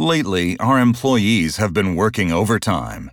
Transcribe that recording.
Lately, our employees have been working overtime.